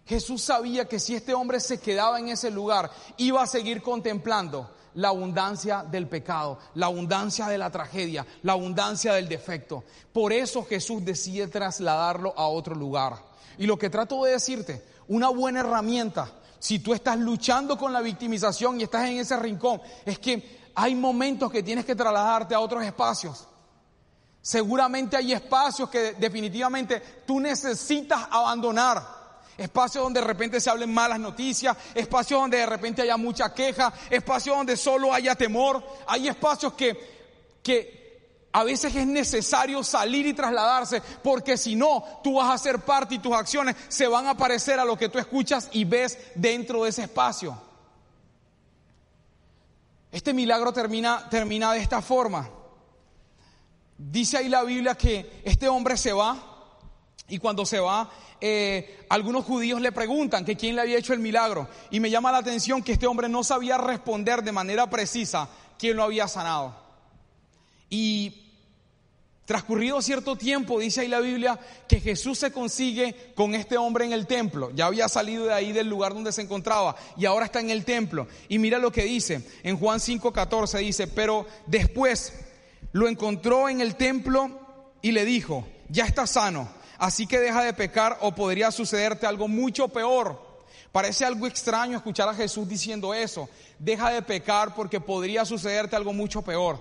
Jesús sabía que si este hombre se quedaba en ese lugar, iba a seguir contemplando la abundancia del pecado, la abundancia de la tragedia, la abundancia del defecto. Por eso Jesús decide trasladarlo a otro lugar. Y lo que trato de decirte, una buena herramienta, si tú estás luchando con la victimización y estás en ese rincón, es que hay momentos que tienes que trasladarte a otros espacios. Seguramente hay espacios que definitivamente tú necesitas abandonar. Espacios donde de repente se hablen malas noticias, espacios donde de repente haya mucha queja, espacios donde solo haya temor. Hay espacios que a veces es necesario salir y trasladarse, porque si no, tú vas a ser parte y tus acciones se van a parecer a lo que tú escuchas y ves dentro de ese espacio. Este milagro termina de esta forma. Dice ahí la Biblia que este hombre se va, y cuando se va, algunos judíos le preguntan que quién le había hecho el milagro. Y me llama la atención que este hombre no sabía responder de manera precisa quién lo había sanado. Y transcurrido cierto tiempo, dice ahí la Biblia, que Jesús se consigue con este hombre en el templo. Ya había salido de ahí del lugar donde se encontraba y ahora está en el templo. Y mira lo que dice, en Juan 5:14 dice, pero después lo encontró en el templo y le dijo, ya está sano, así que deja de pecar o podría sucederte algo mucho peor. Parece algo extraño escuchar a Jesús diciendo eso. Deja de pecar porque podría sucederte algo mucho peor.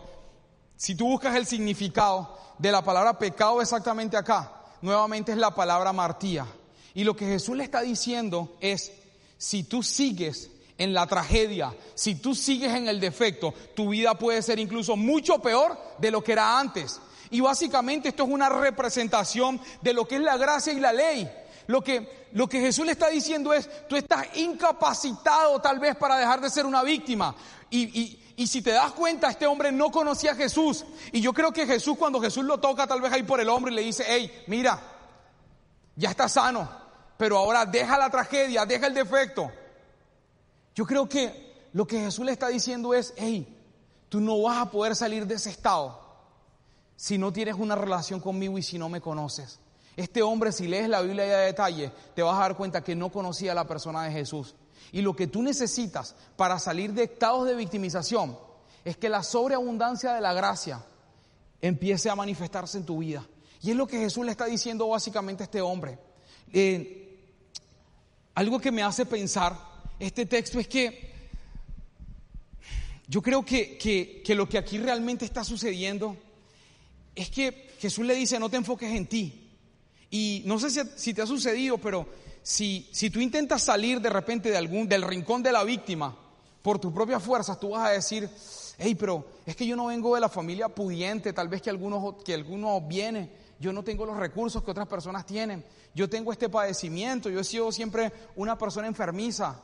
Si tú buscas el significado de la palabra pecado exactamente acá, nuevamente es la palabra amartía. Y lo que Jesús le está diciendo es, si tú sigues en la tragedia, si tú sigues en el defecto, tu vida puede ser incluso mucho peor de lo que era antes. Y básicamente esto es una representación de lo que es la gracia y la ley. Lo que Jesús le está diciendo es, tú estás incapacitado tal vez para dejar de ser una víctima. Y si te das cuenta, este hombre no conocía a Jesús. Y yo creo que Jesús, cuando Jesús lo toca tal vez ahí por el hombro y le dice, hey, mira, ya estás sano, pero ahora deja la tragedia, deja el defecto. Yo creo que lo que Jesús le está diciendo es, hey, tú no vas a poder salir de ese estado si no tienes una relación conmigo y si no me conoces. Este hombre, si lees la Biblia a detalle, te vas a dar cuenta que no conocía a la persona de Jesús. Y lo que tú necesitas para salir de estados de victimización es que la sobreabundancia de la gracia empiece a manifestarse en tu vida. Y es lo que Jesús le está diciendo básicamente a este hombre. Algo que me hace pensar este texto es que yo creo que lo que aquí realmente está sucediendo es que Jesús le dice, no te enfoques en ti. Y no sé si te ha sucedido, pero si tú intentas salir de repente del rincón de la víctima por tus propias fuerzas, tú vas a decir, hey, pero es que yo no vengo de la familia pudiente, tal vez que algunos vienen, yo no tengo los recursos que otras personas tienen, yo tengo este padecimiento, yo he sido siempre una persona enfermiza,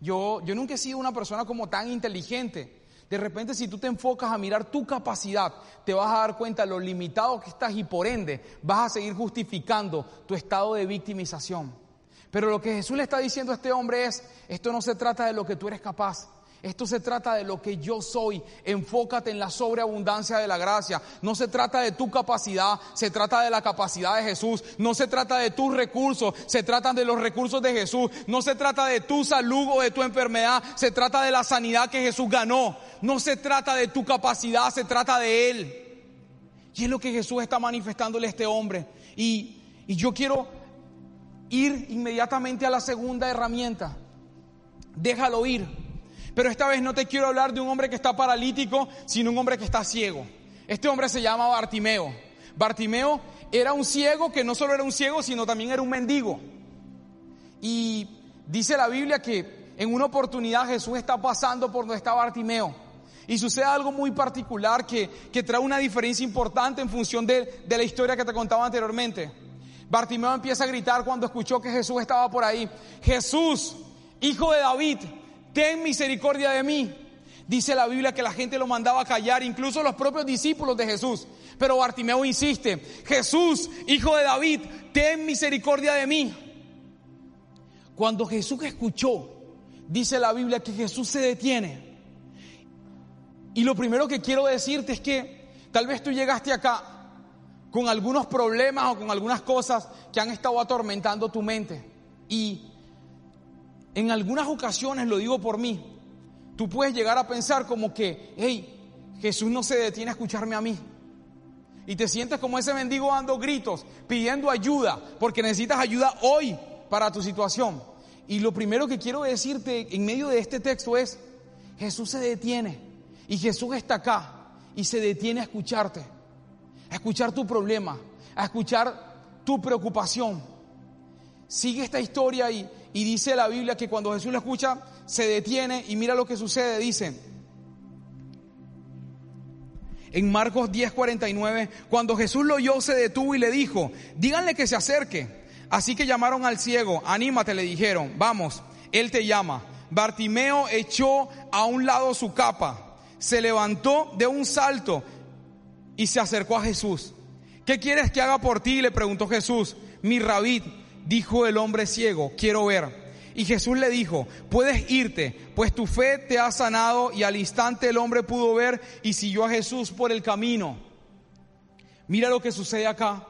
yo nunca he sido una persona como tan inteligente. De repente, si tú te enfocas a mirar tu capacidad, te vas a dar cuenta de lo limitado que estás y por ende vas a seguir justificando tu estado de victimización. Pero lo que Jesús le está diciendo a este hombre es, esto no se trata de lo que tú eres capaz, esto se trata de lo que yo soy. Enfócate en la sobreabundancia de la gracia. No se trata de tu capacidad, se trata de la capacidad de Jesús. No se trata de tus recursos, se tratan de los recursos de Jesús. No se trata de tu salud o de tu enfermedad, se trata de la sanidad que Jesús ganó. No se trata de tu capacidad, se trata de Él. Y es lo que Jesús está manifestándole a este hombre. Y yo quiero ir inmediatamente a la segunda herramienta. Déjalo ir. Pero esta vez no te quiero hablar de un hombre que está paralítico, sino un hombre que está ciego. Este hombre se llama Bartimeo. Bartimeo era un ciego que no solo era un ciego, sino también era un mendigo. Y dice la Biblia que en una oportunidad Jesús está pasando por donde está Bartimeo. Y sucede algo muy particular que trae una diferencia importante en función de la historia que te contaba anteriormente. Bartimeo empieza a gritar cuando escuchó que Jesús estaba por ahí. Jesús, hijo de David, ten misericordia de mí. Dice la Biblia que la gente lo mandaba a callar, incluso los propios discípulos de Jesús. Pero Bartimeo insiste, Jesús, hijo de David, ten misericordia de mí. Cuando Jesús escuchó, dice la Biblia que Jesús se detiene. Y lo primero que quiero decirte es que tal vez tú llegaste acá con algunos problemas o con algunas cosas que han estado atormentando tu mente. Y en algunas ocasiones, lo digo por mí, tú puedes llegar a pensar como que, hey, Jesús no se detiene a escucharme a mí. Y te sientes como ese mendigo dando gritos, pidiendo ayuda, porque necesitas ayuda hoy para tu situación. Y lo primero que quiero decirte en medio de este texto es, Jesús se detiene y Jesús está acá y se detiene a escucharte, a escuchar tu problema, a escuchar tu preocupación. Sigue esta historia y dice la Biblia que cuando Jesús lo escucha, se detiene y mira lo que sucede, dice. En Marcos 10:49, cuando Jesús lo oyó, se detuvo y le dijo, díganle que se acerque. Así que llamaron al ciego, anímate, le dijeron, vamos, él te llama. Bartimeo echó a un lado su capa, se levantó de un salto y se acercó a Jesús. ¿Qué quieres que haga por ti?, le preguntó Jesús. Mi rabí, dijo el hombre ciego, quiero ver. Y Jesús le dijo, puedes irte, pues tu fe te ha sanado. Y al instante el hombre pudo ver y siguió a Jesús por el camino. Mira lo que sucede acá.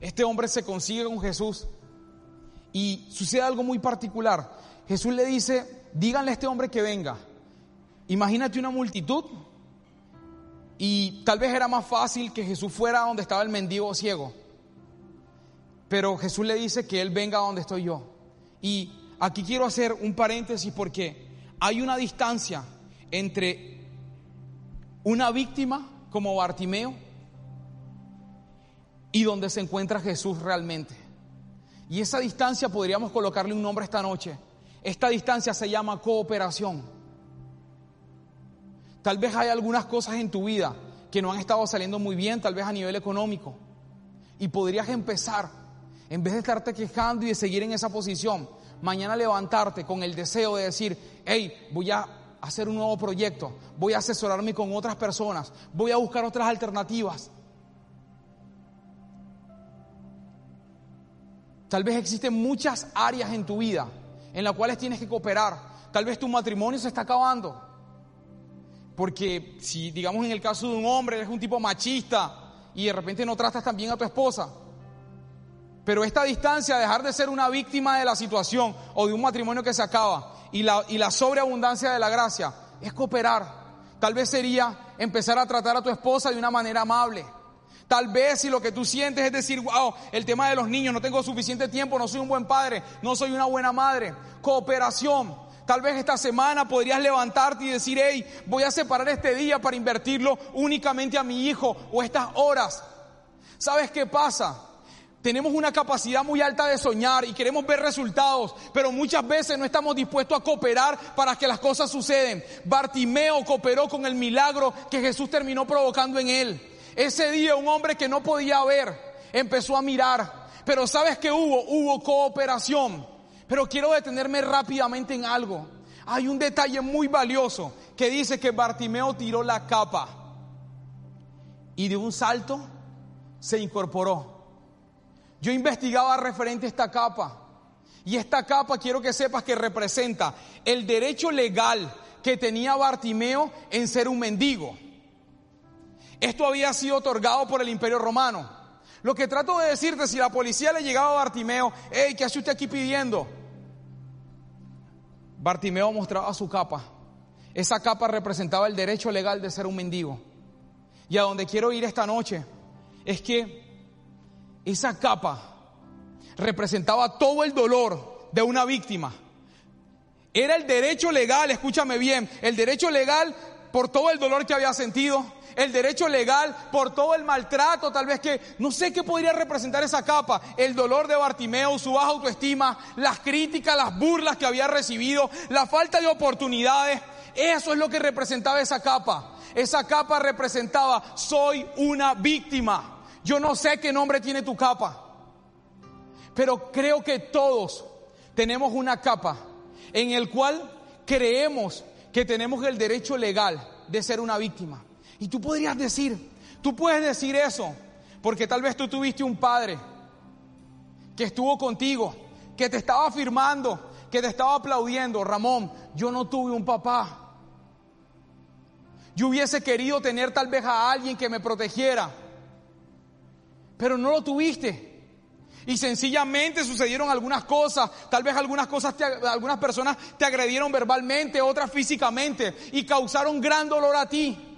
Este hombre se consigue con Jesús y sucede algo muy particular. Jesús le dice, díganle a este hombre que venga. Imagínate una multitud, y tal vez era más fácil que Jesús fuera donde estaba el mendigo ciego, pero Jesús le dice que él venga donde estoy yo. Y Aquí quiero hacer un paréntesis porque hay una distancia entre una víctima como Bartimeo y donde se encuentra Jesús realmente. Y esa distancia podríamos colocarle un nombre esta noche. Esta distancia se llama cooperación. Tal vez hay algunas cosas en tu vida que no han estado saliendo muy bien, tal vez a nivel económico. Y podrías empezar, en vez de estarte quejando y de seguir en esa posición, mañana levantarte con el deseo de decir, hey, voy a hacer un nuevo proyecto, voy a asesorarme con otras personas, voy a buscar otras alternativas. Tal vez existen muchas áreas en tu vida en las cuales tienes que cooperar. Tal vez tu matrimonio se está acabando. Porque si, digamos, en el caso de un hombre, eres un tipo machista y de repente no tratas tan bien a tu esposa. Pero esta distancia, dejar de ser una víctima de la situación o de un matrimonio que se acaba y la sobreabundancia de la gracia, es cooperar. Tal vez sería empezar a tratar a tu esposa de una manera amable. Tal vez si lo que tú sientes es decir, wow, el tema de los niños, no tengo suficiente tiempo, no soy un buen padre, no soy una buena madre. Cooperación. Tal vez esta semana podrías levantarte y decir, hey, voy a separar este día para invertirlo únicamente a mi hijo o estas horas. ¿Sabes qué pasa? Tenemos una capacidad muy alta de soñar y queremos ver resultados, pero muchas veces no estamos dispuestos a cooperar para que las cosas sucedan. Bartimeo cooperó con el milagro que Jesús terminó provocando en él. Ese día un hombre que no podía ver empezó a mirar, pero ¿sabes qué hubo? Hubo cooperación. Pero quiero detenerme rápidamente en algo. Hay un detalle muy valioso que dice que Bartimeo tiró la capa y de un salto se incorporó. Yo investigaba referente a esta capa, y esta capa quiero que sepas que representa el derecho legal que tenía Bartimeo en ser un mendigo. Esto había sido otorgado por el Imperio Romano. Lo que trato de decirte, si la policía le llegaba a Bartimeo, hey, ¿qué hace usted aquí pidiendo? Bartimeo mostraba su capa. Esa capa representaba el derecho legal de ser un mendigo. Y a donde quiero ir esta noche es que esa capa representaba todo el dolor de una víctima. Era el derecho legal, escúchame bien, el derecho legal por todo el dolor que había sentido, el derecho legal por todo el maltrato, tal vez que, no sé qué podría representar esa capa, el dolor de Bartimeo, su baja autoestima, las críticas, las burlas que había recibido, la falta de oportunidades. Eso es lo que representaba esa capa. Esa capa representaba, soy una víctima. Yo no sé qué nombre tiene tu capa, pero creo que todos tenemos una capa en el cual creemos que tenemos el derecho legal de ser una víctima. Y tú podrías decir, tú puedes decir eso, porque tal vez tú tuviste un padre que estuvo contigo, que te estaba afirmando, que te estaba aplaudiendo. Ramón, yo no tuve un papá. Yo hubiese querido tener tal vez a alguien que me protegiera, pero no lo tuviste. Y sencillamente sucedieron algunas cosas, tal vez algunas personas te agredieron verbalmente, otras físicamente, y causaron gran dolor a ti.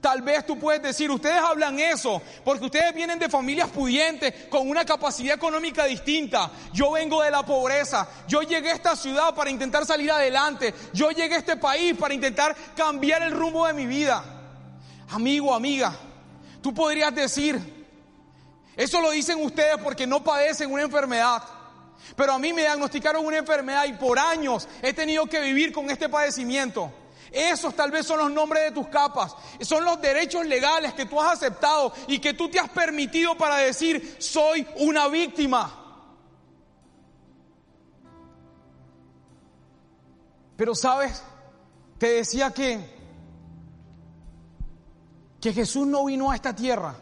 Tal vez tú puedes decir, ustedes hablan eso porque ustedes vienen de familias pudientes con una capacidad económica distinta. Yo vengo de la pobreza. Yo llegué a esta ciudad para intentar salir adelante. Yo llegué a este país para intentar cambiar el rumbo de mi vida. Amigo, amiga, tú podrías decir, eso lo dicen ustedes porque no padecen una enfermedad. Pero a mí me diagnosticaron una enfermedad y por años he tenido que vivir con este padecimiento. Esos tal vez son los nombres de tus capas, son los derechos legales que tú has aceptado y que tú te has permitido para decir, soy una víctima. Pero sabes, te decía que Jesús no vino a esta tierra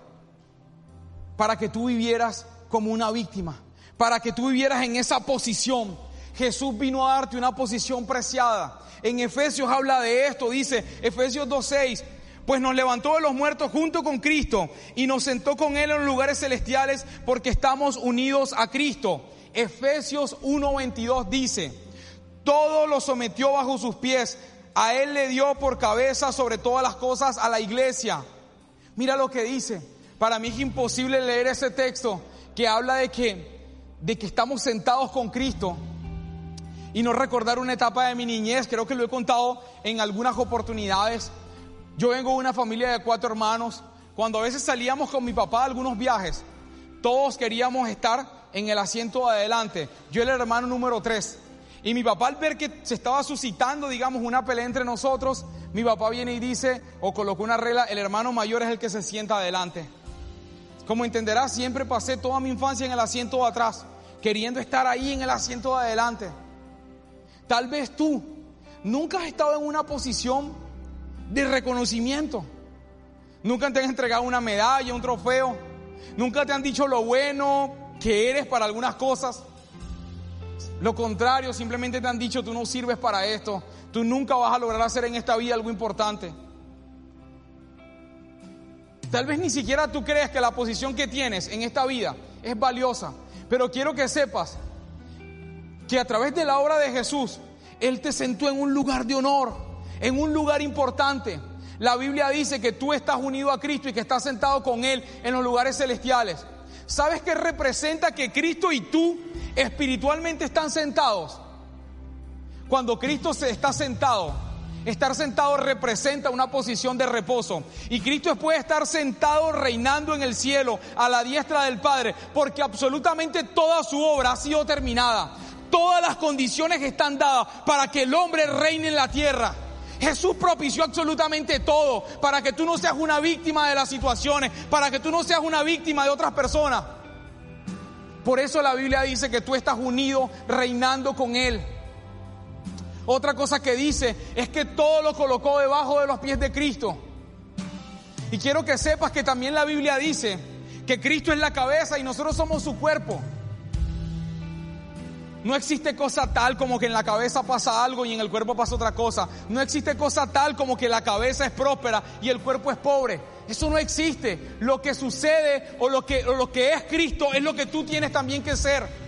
para que tú vivieras como una víctima, para que tú vivieras en esa posición. Jesús vino a darte una posición preciada. En Efesios habla de esto, dice Efesios 2:6, pues nos levantó de los muertos junto con Cristo y nos sentó con Él en los lugares celestiales porque estamos unidos a Cristo. Efesios 1:22 dice, todo lo sometió bajo sus pies, a Él le dio por cabeza sobre todas las cosas a la iglesia. Mira lo que dice, para mí es imposible leer ese texto que habla de que estamos sentados con Cristo. y no recordar una etapa de mi niñez. Creo que lo he contado en algunas oportunidades. Yo vengo de una familia de 4 hermanos. Cuando a veces salíamos con mi papá a algunos viajes, todos queríamos estar en el asiento de adelante. Yo era el hermano número 3. Y mi papá, al ver que se estaba suscitando, digamos, una pelea entre nosotros, mi papá viene y dice, o colocó una regla: el hermano mayor es el que se sienta adelante. Como entenderás, siempre pasé toda mi infancia en el asiento de atrás, queriendo estar ahí en el asiento de adelante. Tal vez tú nunca has estado en una posición de reconocimiento. Nunca te han entregado una medalla, un trofeo. Nunca te han dicho lo bueno que eres para algunas cosas. Lo contrario, simplemente te han dicho: tú no sirves para esto, tú nunca vas a lograr hacer en esta vida algo importante. Tal vez ni siquiera tú crees que la posición que tienes en esta vida es valiosa, pero quiero que sepas que a través de la obra de Jesús, Él te sentó en un lugar de honor, en un lugar importante. La Biblia dice que tú estás unido a Cristo y que estás sentado con Él en los lugares celestiales. ¿Sabes qué representa que Cristo y tú espiritualmente están sentados? Cuando Cristo se está sentado, estar sentado representa una posición de reposo. Y Cristo puede estar sentado reinando en el cielo a la diestra del Padre, porque absolutamente toda su obra ha sido terminada. Todas las condiciones están dadas para que el hombre reine en la tierra. Jesús propició absolutamente todo para que tú no seas una víctima de las situaciones, para que tú no seas una víctima de otras personas. Por eso la Biblia dice que tú estás unido reinando con Él. Otra cosa que dice es que todo lo colocó debajo de los pies de Cristo. Y quiero que sepas que también la Biblia dice que Cristo es la cabeza y nosotros somos su cuerpo. No existe cosa tal como que en la cabeza pasa algo y en el cuerpo pasa otra cosa. No existe cosa tal como que la cabeza es próspera y el cuerpo es pobre. Eso no existe. Lo que sucede o lo que es Cristo es lo que tú tienes también que ser.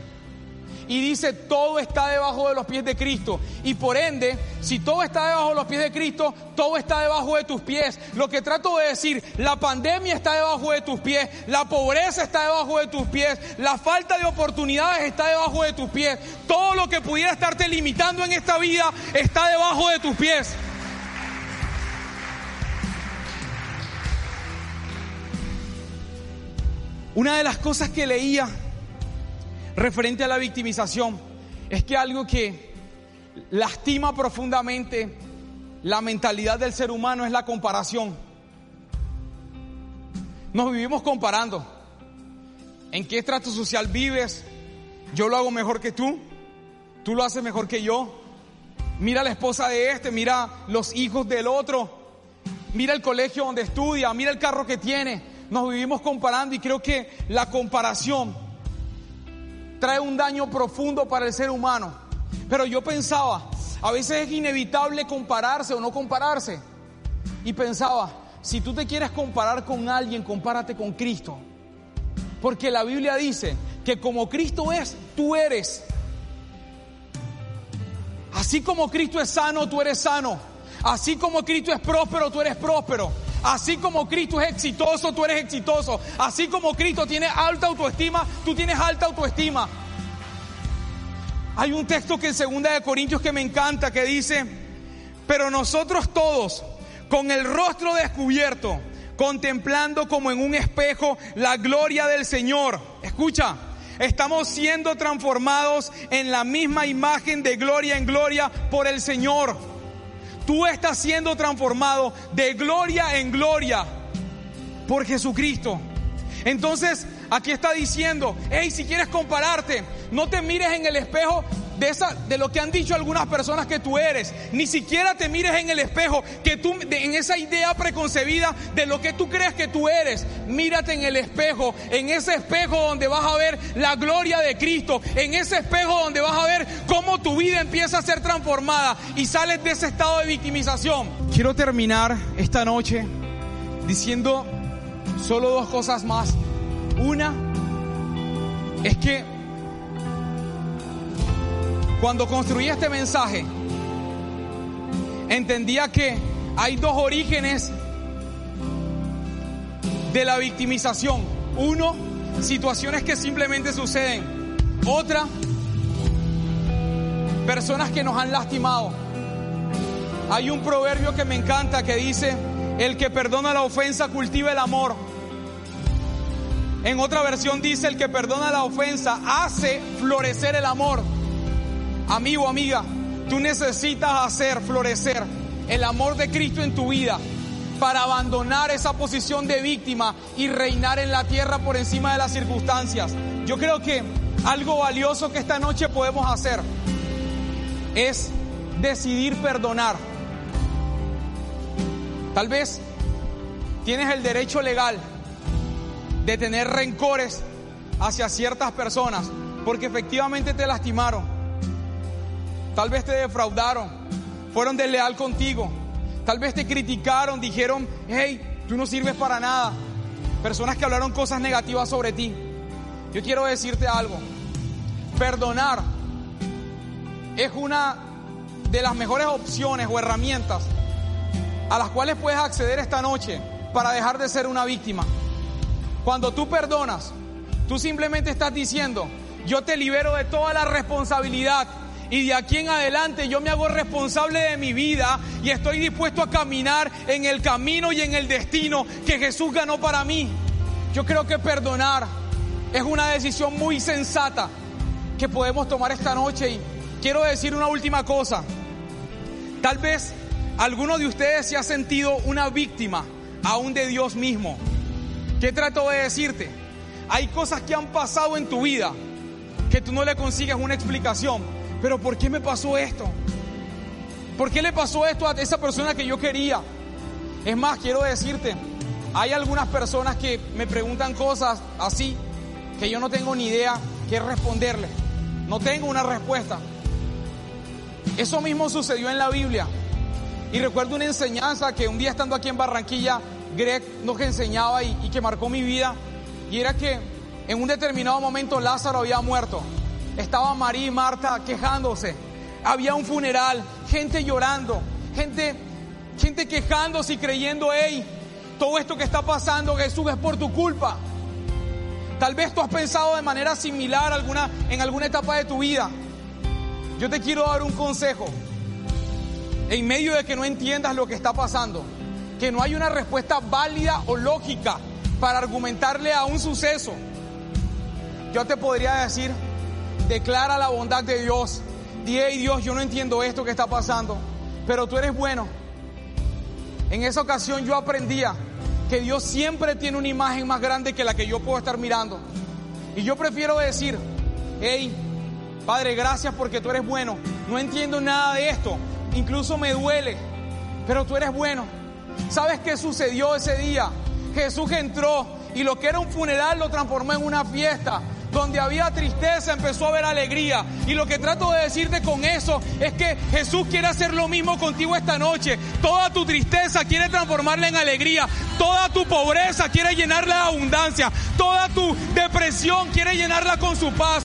Y dice, todo está debajo de los pies de Cristo. Y por ende, si todo está debajo de los pies de Cristo, todo está debajo de tus pies. Lo que trato de decir, la pandemia está debajo de tus pies, la pobreza está debajo de tus pies, la falta de oportunidades está debajo de tus pies. Todo lo que pudiera estarte limitando en esta vida está debajo de tus pies. Una de las cosas que leía referente a la victimización es que algo que lastima profundamente la mentalidad del ser humano es la comparación. Nos vivimos comparando. ¿En qué estrato social vives? Yo lo hago mejor que tú. Tú lo haces mejor que yo. Mira la esposa de este, mira los hijos del otro. Mira el colegio donde estudia, mira el carro que tiene. Nos vivimos comparando y creo que la comparación trae un daño profundo para el ser humano. Pero yo pensaba, a veces es inevitable compararse o no compararse. Y pensaba, si tú te quieres comparar con alguien, compárate con Cristo. Porque la Biblia dice que como Cristo es, tú eres. Así como Cristo es sano, tú eres sano. Así como Cristo es próspero, tú eres próspero. Así como Cristo es exitoso, tú eres exitoso. Así como Cristo tiene alta autoestima, tú tienes alta autoestima. Hay un texto que en 2 Corintios que me encanta, que dice: pero nosotros todos, con el rostro descubierto, contemplando como en un espejo la gloria del Señor, escucha, estamos siendo transformados en la misma imagen de gloria en gloria por el Señor. Tú estás siendo transformado de gloria en gloria por Jesucristo. Entonces, aquí está diciendo, hey, si quieres compararte, no te mires en el espejo de lo que han dicho algunas personas que tú eres. Ni siquiera te mires en el espejo en esa idea preconcebida de lo que tú crees que tú eres. Mírate en el espejo, en ese espejo donde vas a ver la gloria de Cristo, en ese espejo donde vas a ver cómo tu vida empieza a ser transformada y sales de ese estado de victimización. Quiero terminar esta noche diciendo solo 2 cosas más. Una es que cuando construí este mensaje, entendía que hay 2 orígenes de la victimización. Uno, situaciones que simplemente suceden. Otra, personas que nos han lastimado. Hay un proverbio que me encanta que dice: el que perdona la ofensa cultiva el amor. En otra versión dice: el que perdona la ofensa hace florecer el amor. Amigo, amiga, tú necesitas hacer florecer el amor de Cristo en tu vida para abandonar esa posición de víctima y reinar en la tierra por encima de las circunstancias. Yo creo que algo valioso que esta noche podemos hacer es decidir perdonar. Tal vez tienes el derecho legal de tener rencores hacia ciertas personas porque efectivamente te lastimaron, tal vez te defraudaron, fueron desleal contigo, tal vez te criticaron, dijeron: hey, tú no sirves para nada. Personas que hablaron cosas negativas sobre ti. Yo quiero decirte algo: perdonar es una de las mejores opciones o herramientas a las cuales puedes acceder esta noche para dejar de ser una víctima. Cuando tú perdonas, tú simplemente estás diciendo: yo te libero de toda la responsabilidad y de aquí en adelante yo me hago responsable de mi vida y estoy dispuesto a caminar en el camino y en el destino que Jesús ganó para mí. Yo creo que perdonar es una decisión muy sensata que podemos tomar esta noche. Y quiero decir una última cosa: tal vez alguno de ustedes se ha sentido una víctima aún de Dios mismo. ¿Qué trato de decirte? Hay cosas que han pasado en tu vida que tú no le consigues una explicación. Pero ¿por qué me pasó esto? ¿Por qué le pasó esto a esa persona que yo quería? Es más, quiero decirte, hay algunas personas que me preguntan cosas así que yo no tengo ni idea qué responderle. No tengo una respuesta. Eso mismo sucedió en la Biblia. Y recuerdo una enseñanza que un día estando aquí en Barranquilla Greg nos enseñaba y que marcó mi vida, y era que en un determinado momento Lázaro había muerto. Estaba María y Marta quejándose, había un funeral, gente llorando, gente quejándose y creyendo: hey, todo esto que está pasando, Jesús, es por tu culpa. Tal vez tú has pensado de manera similar en alguna etapa de tu vida. Yo te quiero dar un consejo. En medio de que no entiendas lo que está pasando, que no hay una respuesta válida o lógica para argumentarle a un suceso, yo te podría decir: declara la bondad de Dios. Di: hey, Dios, yo no entiendo esto que está pasando, pero tú eres bueno. En esa ocasión yo aprendía que Dios siempre tiene una imagen más grande que la que yo puedo estar mirando. Y yo prefiero decir: hey, Padre, gracias porque tú eres bueno. No entiendo nada de esto, incluso me duele, pero tú eres bueno. ¿Sabes qué sucedió ese día? Jesús entró y lo que era un funeral lo transformó en una fiesta. Donde había tristeza empezó a haber alegría. Y lo que trato de decirte con eso es que Jesús quiere hacer lo mismo contigo esta noche. Toda tu tristeza quiere transformarla en alegría. Toda tu pobreza quiere llenarla de abundancia. Toda tu depresión quiere llenarla con su paz.